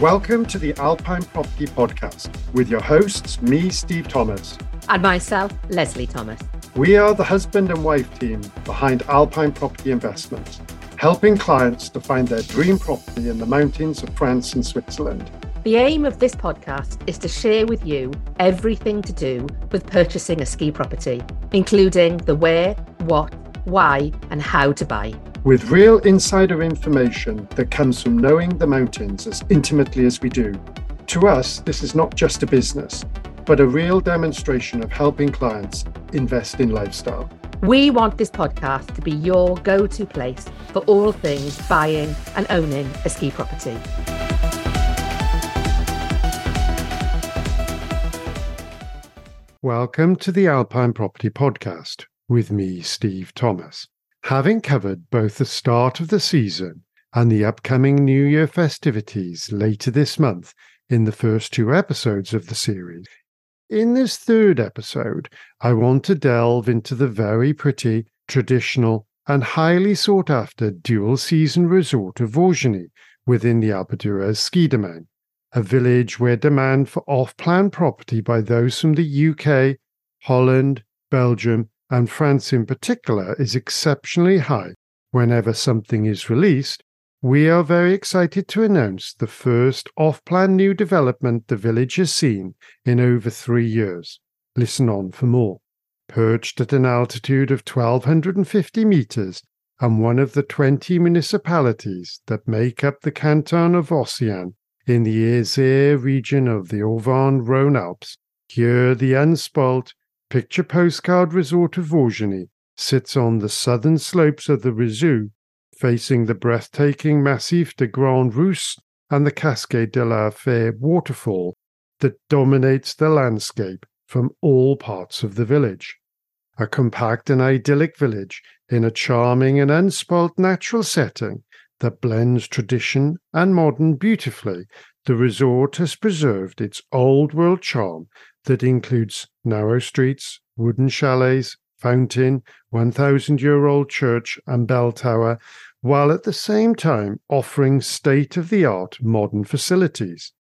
Welcome to the Alpine Property Podcast with your hosts, me, Steve Thomas. And myself, Leslie Thomas. We are the husband and wife team behind Alpine Property Investments, helping clients to find their dream property in the mountains of France and Switzerland. The aim of this podcast is to share with you everything to do with purchasing a ski property, including the where, what, why, and how to buy. With real insider information that comes from knowing the mountains as intimately as we do. To us, this is not just a business, but a real demonstration of helping clients invest in lifestyle. We want this podcast to be your go-to place for all things buying and owning a ski property. Welcome to the Alpine Property Podcast with me, Steve Thomas. Having covered both the start of the season and the upcoming New Year festivities later this month in the first two episodes of the series, in this third episode, I want to delve into the very pretty, traditional, and highly sought-after dual-season resort of Vaujany within the Alpes d'Huez ski domain, a village where demand for off-plan property by those from the UK, Holland, Belgium, and France in particular is exceptionally high. Whenever something is released, we are very excited to announce the first off-plan new development the village has seen in over 3 years. Listen on for more. Perched at an altitude of 1,250 metres and one of the 20 municipalities that make up the canton of Ossian in the Azir region of the Auvergne-Rhône-Alpes, here the unspoilt, picture postcard resort of Vaujany sits on the southern slopes of the Rizou, facing the breathtaking Massif de Grand Rousse and the Cascade de la Fée waterfall that dominates the landscape from all parts of the village. A compact and idyllic village in a charming and unspoilt natural setting that blends tradition and modern beautifully, the resort has preserved its old-world charm that includes narrow streets, wooden chalets, fountain, 1,000-year-old church and bell tower, while at the same time offering state-of-the-art modern facilities.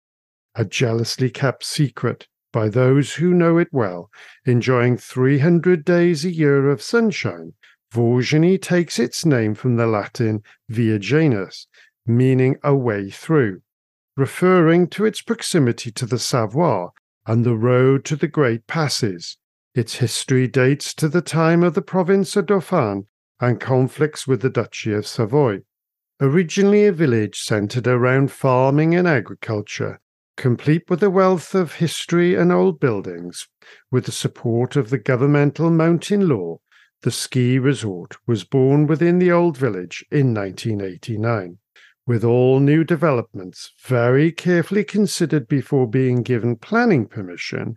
A jealously kept secret by those who know it well, enjoying 300 days a year of sunshine, Vaujany takes its name from the Latin via genus, meaning a way through, referring to its proximity to the Savoie and the road to the Great Passes. Its history dates to the time of the province of Dauphiné and conflicts with the Duchy of Savoy. Originally a village centred around farming and agriculture, complete with a wealth of history and old buildings, with the support of the governmental mountain law, the ski resort was born within the old village in 1989. With all new developments very carefully considered before being given planning permission,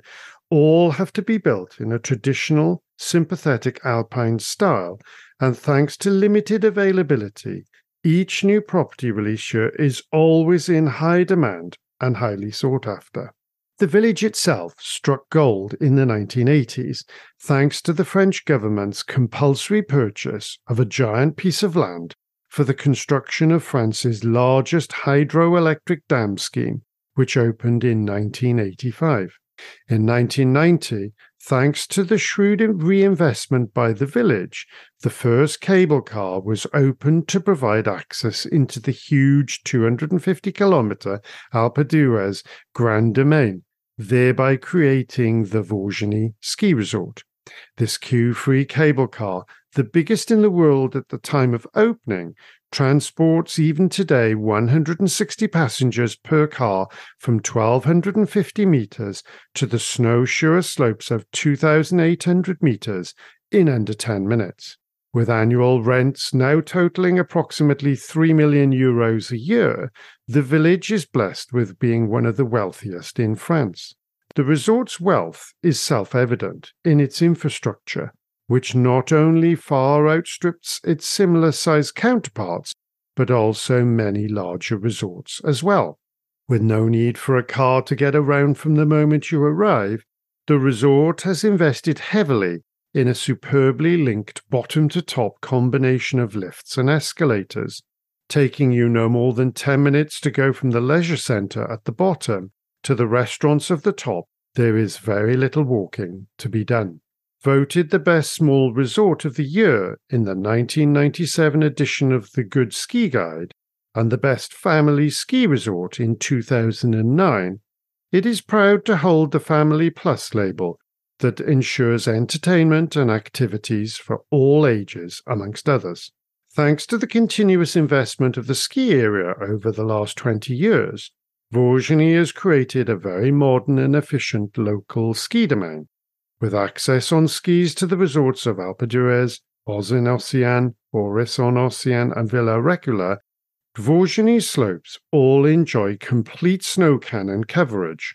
all have to be built in a traditional, sympathetic alpine style, and thanks to limited availability, each new property release year is always in high demand and highly sought after. The village itself struck gold in the 1980s thanks to the French government's compulsory purchase of a giant piece of land for the construction of France's largest hydroelectric dam scheme, which opened in 1985. In 1990, thanks to the shrewd reinvestment by the village, the first cable car was opened to provide access into the huge 250-kilometre Alpes d'Huez Grand Domaine, thereby creating the Vaujany ski resort. This queue-free cable car, the biggest in the world at the time of opening, transports even today 160 passengers per car from 1,250 metres to the snowshoer slopes of 2,800 metres in under 10 minutes. With annual rents now totalling approximately €3 million a year, the village is blessed with being one of the wealthiest in France. The resort's wealth is self-evident in its infrastructure, which not only far outstrips its similar-sized counterparts, but also many larger resorts as well. With no need for a car to get around from the moment you arrive, the resort has invested heavily in a superbly linked bottom-to-top combination of lifts and escalators, taking you no more than 10 minutes to go from the leisure centre at the bottom to the restaurants of the top, there is very little walking to be done. Voted the best small resort of the year in the 1997 edition of the Good Ski Guide and the best family ski resort in 2009, it is proud to hold the Family Plus label that ensures entertainment and activities for all ages, amongst others. Thanks to the continuous investment of the ski area over the last 20 years, Vaujany has created a very modern and efficient local ski domain, with access on skis to the resorts of Alpe d'Huez, Oz in Oisans, Auris-en-Oisans and Villard-Reculas. Vaujany slopes all enjoy complete snow cannon coverage.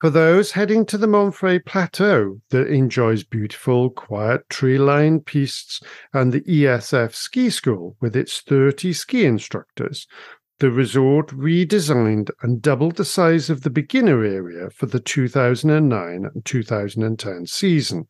For those heading to the Montfrey Plateau that enjoys beautiful, quiet, tree-lined pistes and the ESF Ski School with its 30 ski instructors, the resort redesigned and doubled the size of the beginner area for the 2009 and 2010 season.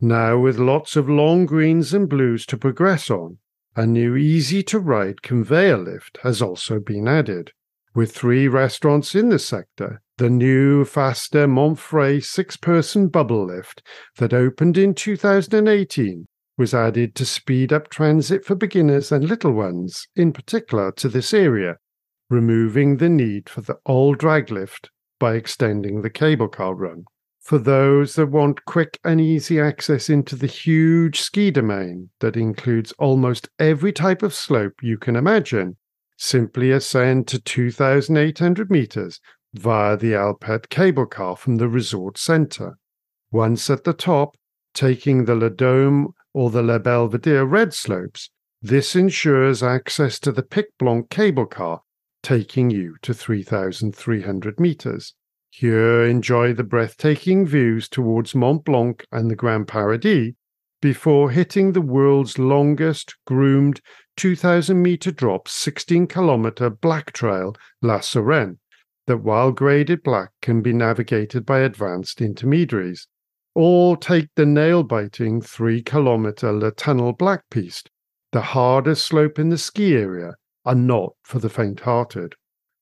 Now with lots of long greens and blues to progress on, a new easy-to-ride conveyor lift has also been added. With 3 restaurants in the sector, the new, faster Montfrey 6-person bubble lift that opened in 2018 was added to speed up transit for beginners and little ones, in particular to this area, removing the need for the old drag lift by extending the cable car run. For those that want quick and easy access into the huge ski domain that includes almost every type of slope you can imagine, simply ascend to 2,800 metres via the Alpet cable car from the resort centre. Once at the top, taking the Le Dôme or the Le Belvedere red slopes, this ensures access to the Pic Blanc cable car, taking you to 3,300 metres. Here, enjoy the breathtaking views towards Mont Blanc and the Grand Paradis before hitting the world's longest groomed 2,000-metre drop 16-kilometre black trail, La Sarenne, that while graded black can be navigated by advanced intermediaries. Or take the nail-biting 3-kilometre Le Tunnel Black Piste, the hardest slope in the ski area, and not for the faint-hearted.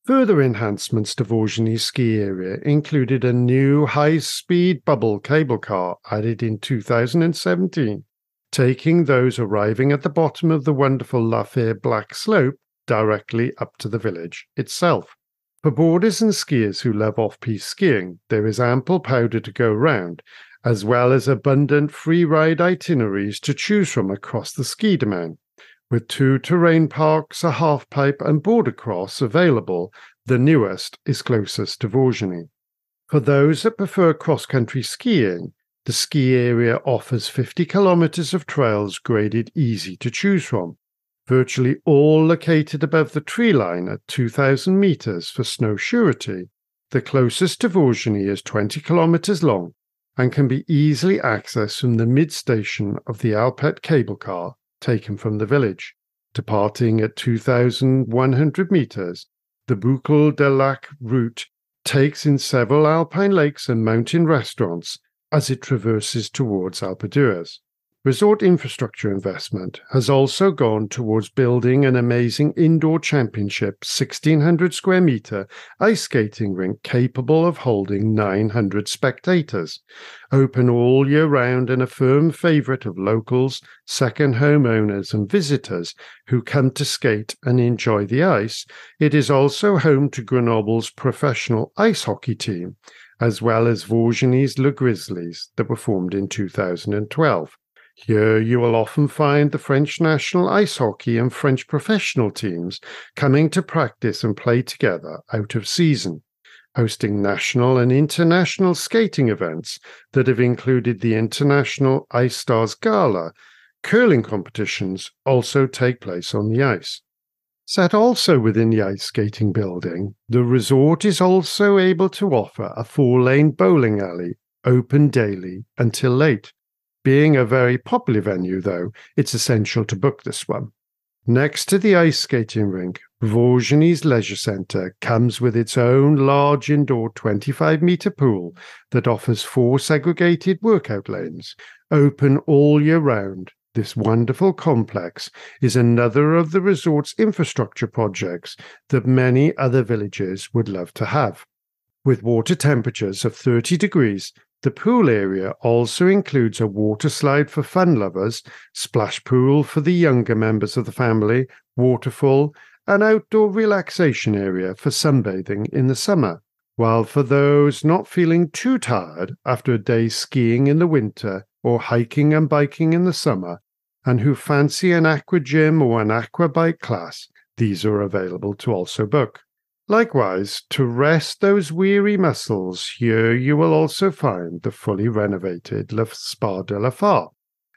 Further enhancements to Vaujany's ski area included a new high-speed bubble cable car added in 2017, taking those arriving at the bottom of the wonderful La Fare Black Slope directly up to the village itself. For boarders and skiers who love off-piste skiing, there is ample powder to go round, as well as abundant free-ride itineraries to choose from across the ski domain. With 2 terrain parks, a half-pipe and border cross available, the newest is closest to Vaujany. For those that prefer cross-country skiing, the ski area offers 50 kilometres of trails graded easy to choose from, virtually all located above the tree line at 2,000 metres for snowsurety. The closest to Vaujany is 20 kilometres long, and can be easily accessed from the mid-station of the Alpet cable car taken from the village. Departing at 2,100 metres, the Boucle de Lac route takes in several alpine lakes and mountain restaurants as it traverses towards Alpe d'Huez. Resort infrastructure investment has also gone towards building an amazing indoor championship 1,600 square metre ice skating rink capable of holding 900 spectators, open all year round and a firm favourite of locals, second home owners and visitors who come to skate and enjoy the ice. It is also home to Grenoble's professional ice hockey team, as well as Vaujany's Le Grizzlies that were formed in 2012. Here you will often find the French national ice hockey and French professional teams coming to practice and play together out of season, hosting national and international skating events that have included the International Ice Stars Gala. Curling competitions also take place on the ice. Set also within the ice skating building, the resort is also able to offer a 4-lane bowling alley, open daily until late. Being a very popular venue, though, it's essential to book this one. Next to the ice skating rink, Vaujany's leisure centre comes with its own large indoor 25-metre pool that offers 4 segregated workout lanes, open all year round, This wonderful complex is another of the resort's infrastructure projects that many other villages would love to have. With water temperatures of 30 degrees, the pool area also includes a water slide for fun lovers, splash pool for the younger members of the family, waterfall, an outdoor relaxation area for sunbathing in the summer. While for those not feeling too tired after a day skiing in the winter, or hiking and biking in the summer, and who fancy an aqua gym or an aqua bike class, these are available to also book. Likewise, to rest those weary muscles, here you will also find the fully renovated Le Spa de La Fare,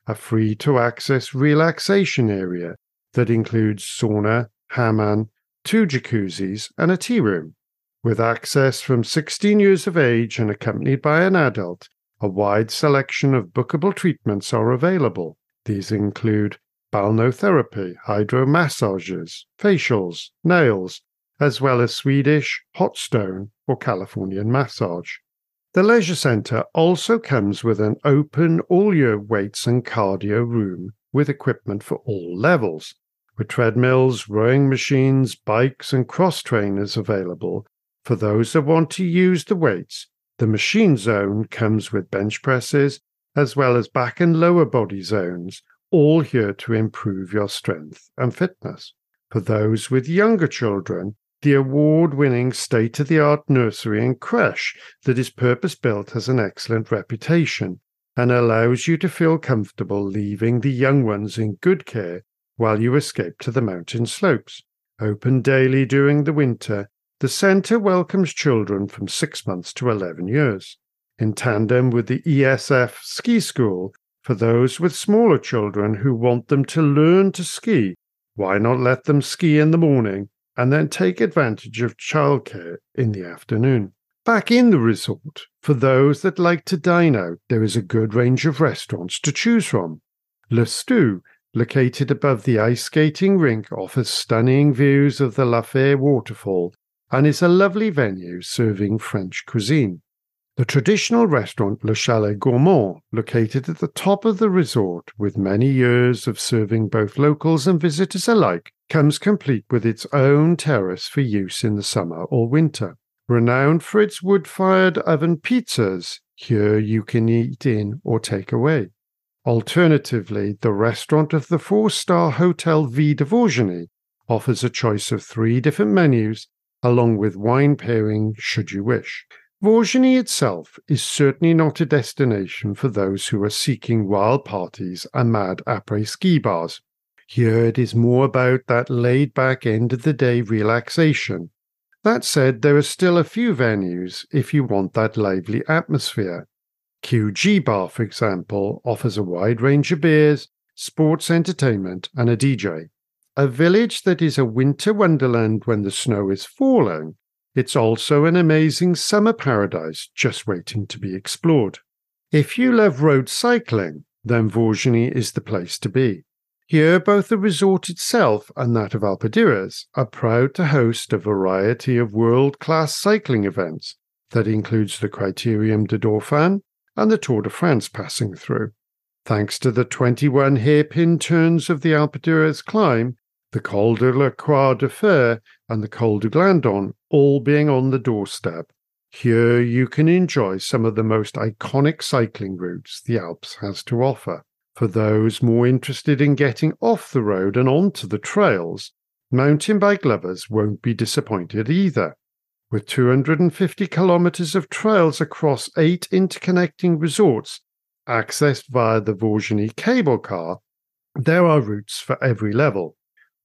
a free-to-access relaxation area that includes sauna, hamam, 2 jacuzzis and a tea room. With access from 16 years of age and accompanied by an adult, a wide selection of bookable treatments are available. These include balneotherapy, hydromassages, facials, nails, as well as Swedish, hot stone, or Californian massage. The leisure centre also comes with an open all-year weights and cardio room with equipment for all levels, with treadmills, rowing machines, bikes and cross trainers available for those that want to use the weights. The machine zone comes with bench presses, as well as back and lower body zones, all here to improve your strength and fitness. For those with younger children, the award-winning state-of-the-art nursery and creche that is purpose-built has an excellent reputation and allows you to feel comfortable leaving the young ones in good care while you escape to the mountain slopes. Open daily during the winter, the centre welcomes children from 6 months to 11 years, in tandem with the ESF Ski School for those with smaller children who want them to learn to ski. Why not let them ski in the morning and then take advantage of childcare in the afternoon? Back in the resort, for those that like to dine out, there is a good range of restaurants to choose from. Le Stu, located above the ice skating rink, offers stunning views of the La Fare waterfall and is a lovely venue serving French cuisine. The traditional restaurant Le Chalet Gourmand, located at the top of the resort with many years of serving both locals and visitors alike, comes complete with its own terrace for use in the summer or winter. Renowned for its wood-fired oven pizzas, here you can eat in or take away. Alternatively, the restaurant of the 4-star Hotel Ville de Vaujany offers a choice of 3 different menus along with wine pairing, should you wish. Vaujany itself is certainly not a destination for those who are seeking wild parties and mad après-ski bars. Here it is more about that laid-back end-of-the-day relaxation. That said, there are still a few venues if you want that lively atmosphere. QG Bar, for example, offers a wide range of beers, sports entertainment, and a DJ. A village that is a winter wonderland when the snow is falling, it's also an amazing summer paradise just waiting to be explored. If you love road cycling, then Vaujany is the place to be. Here, both the resort itself and that of Alpes d'Huez are proud to host a variety of world-class cycling events that includes the Critérium de Dauphiné and the Tour de France passing through. Thanks to the 21 hairpin turns of the Alpes d'Huez climb, the Col de la Croix de Fer and the Col du Glandon, all being on the doorstep. Here you can enjoy some of the most iconic cycling routes the Alps has to offer. For those more interested in getting off the road and onto the trails, mountain bike lovers won't be disappointed either. With 250 kilometres of trails across 8 interconnecting resorts, accessed via the Vaujany cable car, there are routes for every level,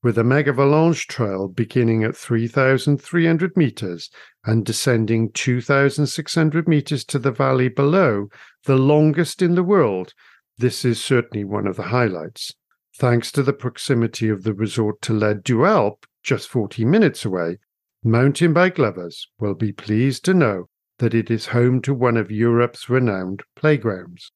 with a Megavalanche trail beginning at 3,300 metres and descending 2,600 metres to the valley below, the longest in the world. This is certainly one of the highlights. Thanks to the proximity of the resort to Les Deux Alpes, just 40 minutes away, mountain bike lovers will be pleased to know that it is home to one of Europe's renowned playgrounds.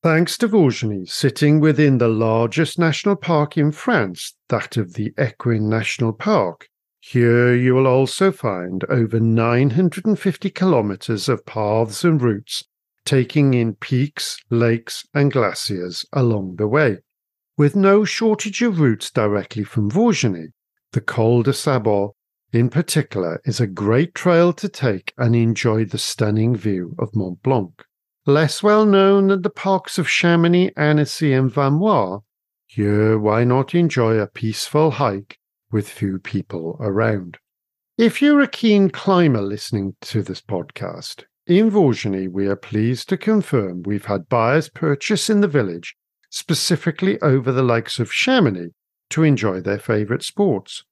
Thanks to Vaujany sitting within the largest national park in France, that of the Equin National Park, here you will also find over 950 kilometres of paths and routes, taking in peaks, lakes and glaciers along the way. with no shortage of routes directly from Vaujany. The Col de Sabot, in particular, is a great trail to take and enjoy the stunning view of Mont Blanc. Less well known than the parks of Chamonix, Annecy and Vamois, here why not enjoy a peaceful hike with few people around? If you're a keen climber listening to this podcast, in Vaujany we are pleased to confirm we've had buyers purchase in the village, specifically over the likes of Chamonix, to enjoy their favourite sports.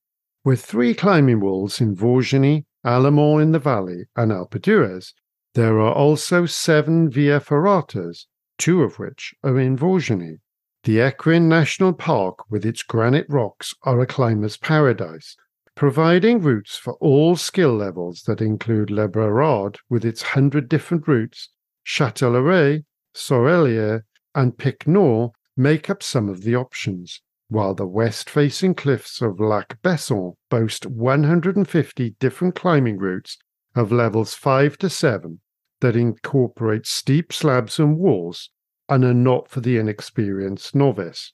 With 3 climbing walls in Vaujany, Allemont in the valley and Alpe d'Huez, there are also 7 Via Ferratas, 2 of which are in Vaujany. The Ecrins National Park with its granite rocks are a climber's paradise, providing routes for all skill levels that include Le Bérard with its 100 different routes, Châtelleret, Sorelier and Pic Nord make up some of the options, while the west-facing cliffs of Lac Besson boast 150 different climbing routes of levels 5 to 7 that incorporate steep slabs and walls and are not for the inexperienced novice.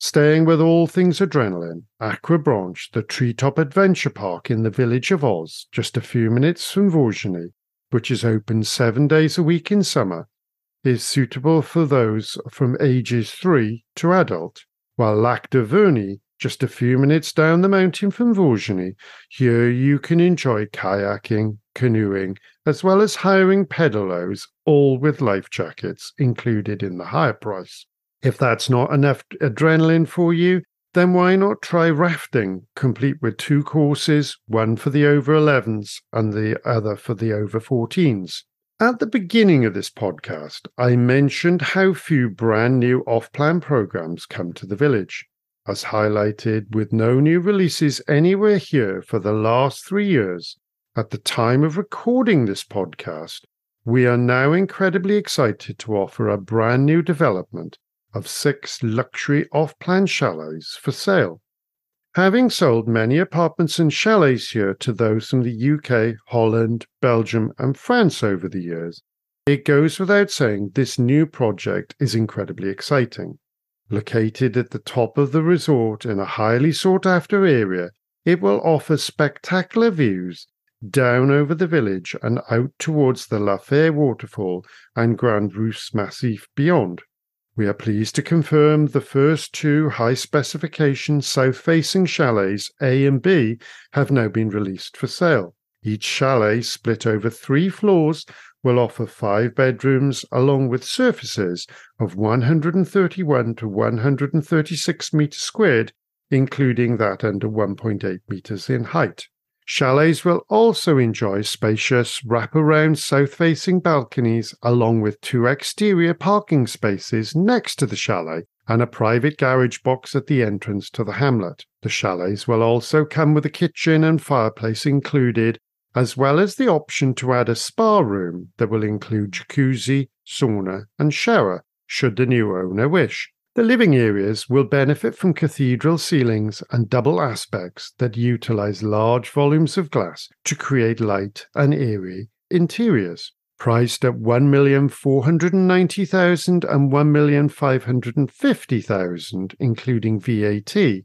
Staying with all things adrenaline, Aquabranche, the treetop adventure park in the village of Oz, just a few minutes from Vaujany, which is open 7 days a week in summer, is suitable for those from ages 3 to adult. While Lac de Verny, just a few minutes down the mountain from Vaujany, here you can enjoy kayaking, canoeing, as well as hiring pedalos, all with life jackets included in the higher price. If that's not enough adrenaline for you, then why not try rafting, complete with 2 courses, one for the over 11s and the other for the over 14s. At the beginning of this podcast, I mentioned how few brand new off-plan programs come to the village. As highlighted, with no new releases anywhere here for the last 3 years, at the time of recording this podcast, we are now incredibly excited to offer a brand new development of 6 luxury off-plan chalets for sale. Having sold many apartments and chalets here to those from the UK, Holland, Belgium and France over the years, it goes without saying this new project is incredibly exciting. Located at the top of the resort in a highly sought-after area, it will offer spectacular views down over the village and out towards the La Fare waterfall and Grand Rousse Massif beyond. We are pleased to confirm the first 2 high-specification south-facing chalets A and B have now been released for sale. Each chalet, split over 3 floors, will offer 5 bedrooms along with surfaces of 131 to 136 metres squared, including that under 1.8 metres in height. Chalets will also enjoy spacious wraparound south-facing balconies along with 2 exterior parking spaces next to the chalet and a private garage box at the entrance to the hamlet. The chalets will also come with a kitchen and fireplace included, as well as the option to add a spa room that will include jacuzzi, sauna and shower, should the new owner wish. The living areas will benefit from cathedral ceilings and double aspects that utilise large volumes of glass to create light and airy interiors. Priced at £1,490,000 and £1,550,000, including VAT,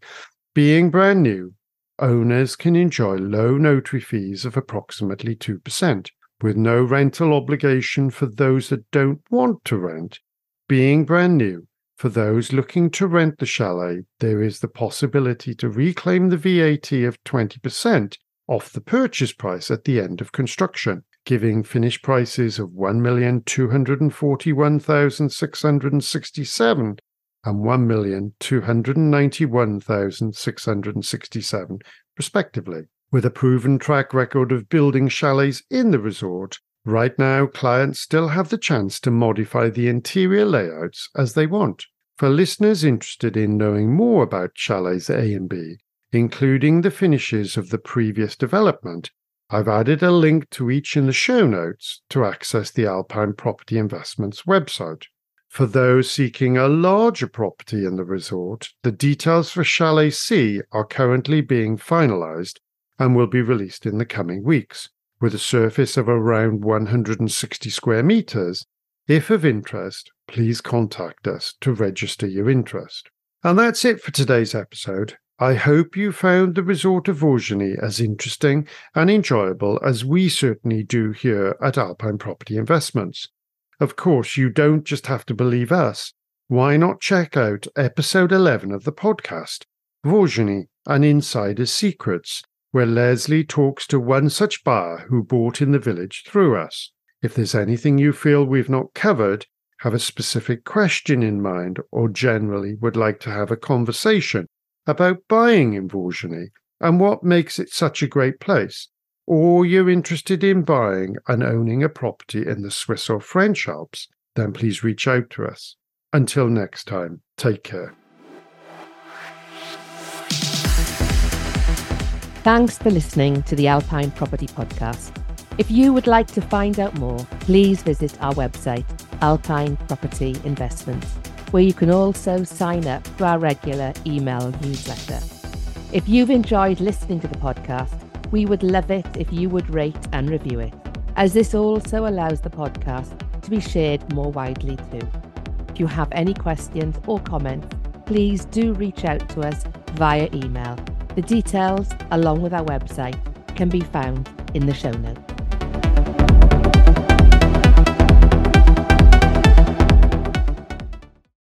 being brand new, owners can enjoy low notary fees of approximately 2%, with no rental obligation for those that don't want to rent, being brand new. For those looking to rent the chalet, there is the possibility to reclaim the VAT of 20% off the purchase price at the end of construction, giving finished prices of £1,241,667 and £1,291,667, respectively. With a proven track record of building chalets in the resort, right now, clients still have the chance to modify the interior layouts as they want. For listeners interested in knowing more about chalets A and B, including the finishes of the previous development, I've added a link to each in the show notes to access the Alpine Property Investments website. For those seeking a larger property in the resort, the details for Chalet C are currently being finalised and will be released in the coming weeks. With a surface of around 160 square metres. If of interest, please contact us to register your interest. And that's it for today's episode. I hope you found the resort of Vaujany as interesting and enjoyable as we certainly do here at Alpine Property Investments. Of course, you don't just have to believe us. Why not check out episode 11 of the podcast, Vaujany and Insider's Secrets, where Leslie talks to one such buyer who bought in the village through us. If there's anything you feel we've not covered, have a specific question in mind, or generally would like to have a conversation about buying in Vaujany and what makes it such a great place, or you're interested in buying and owning a property in the Swiss or French Alps, then please reach out to us. Until next time, take care. Thanks for listening to the Alpine Property Podcast. If you would like to find out more, please visit our website, Alpine Property Investments, where you can also sign up to our regular email newsletter. If you've enjoyed listening to the podcast, we would love it if you would rate and review it, as this also allows the podcast to be shared more widely too. If you have any questions or comments, please do reach out to us via email. The details, along with our website, can be found in the show notes.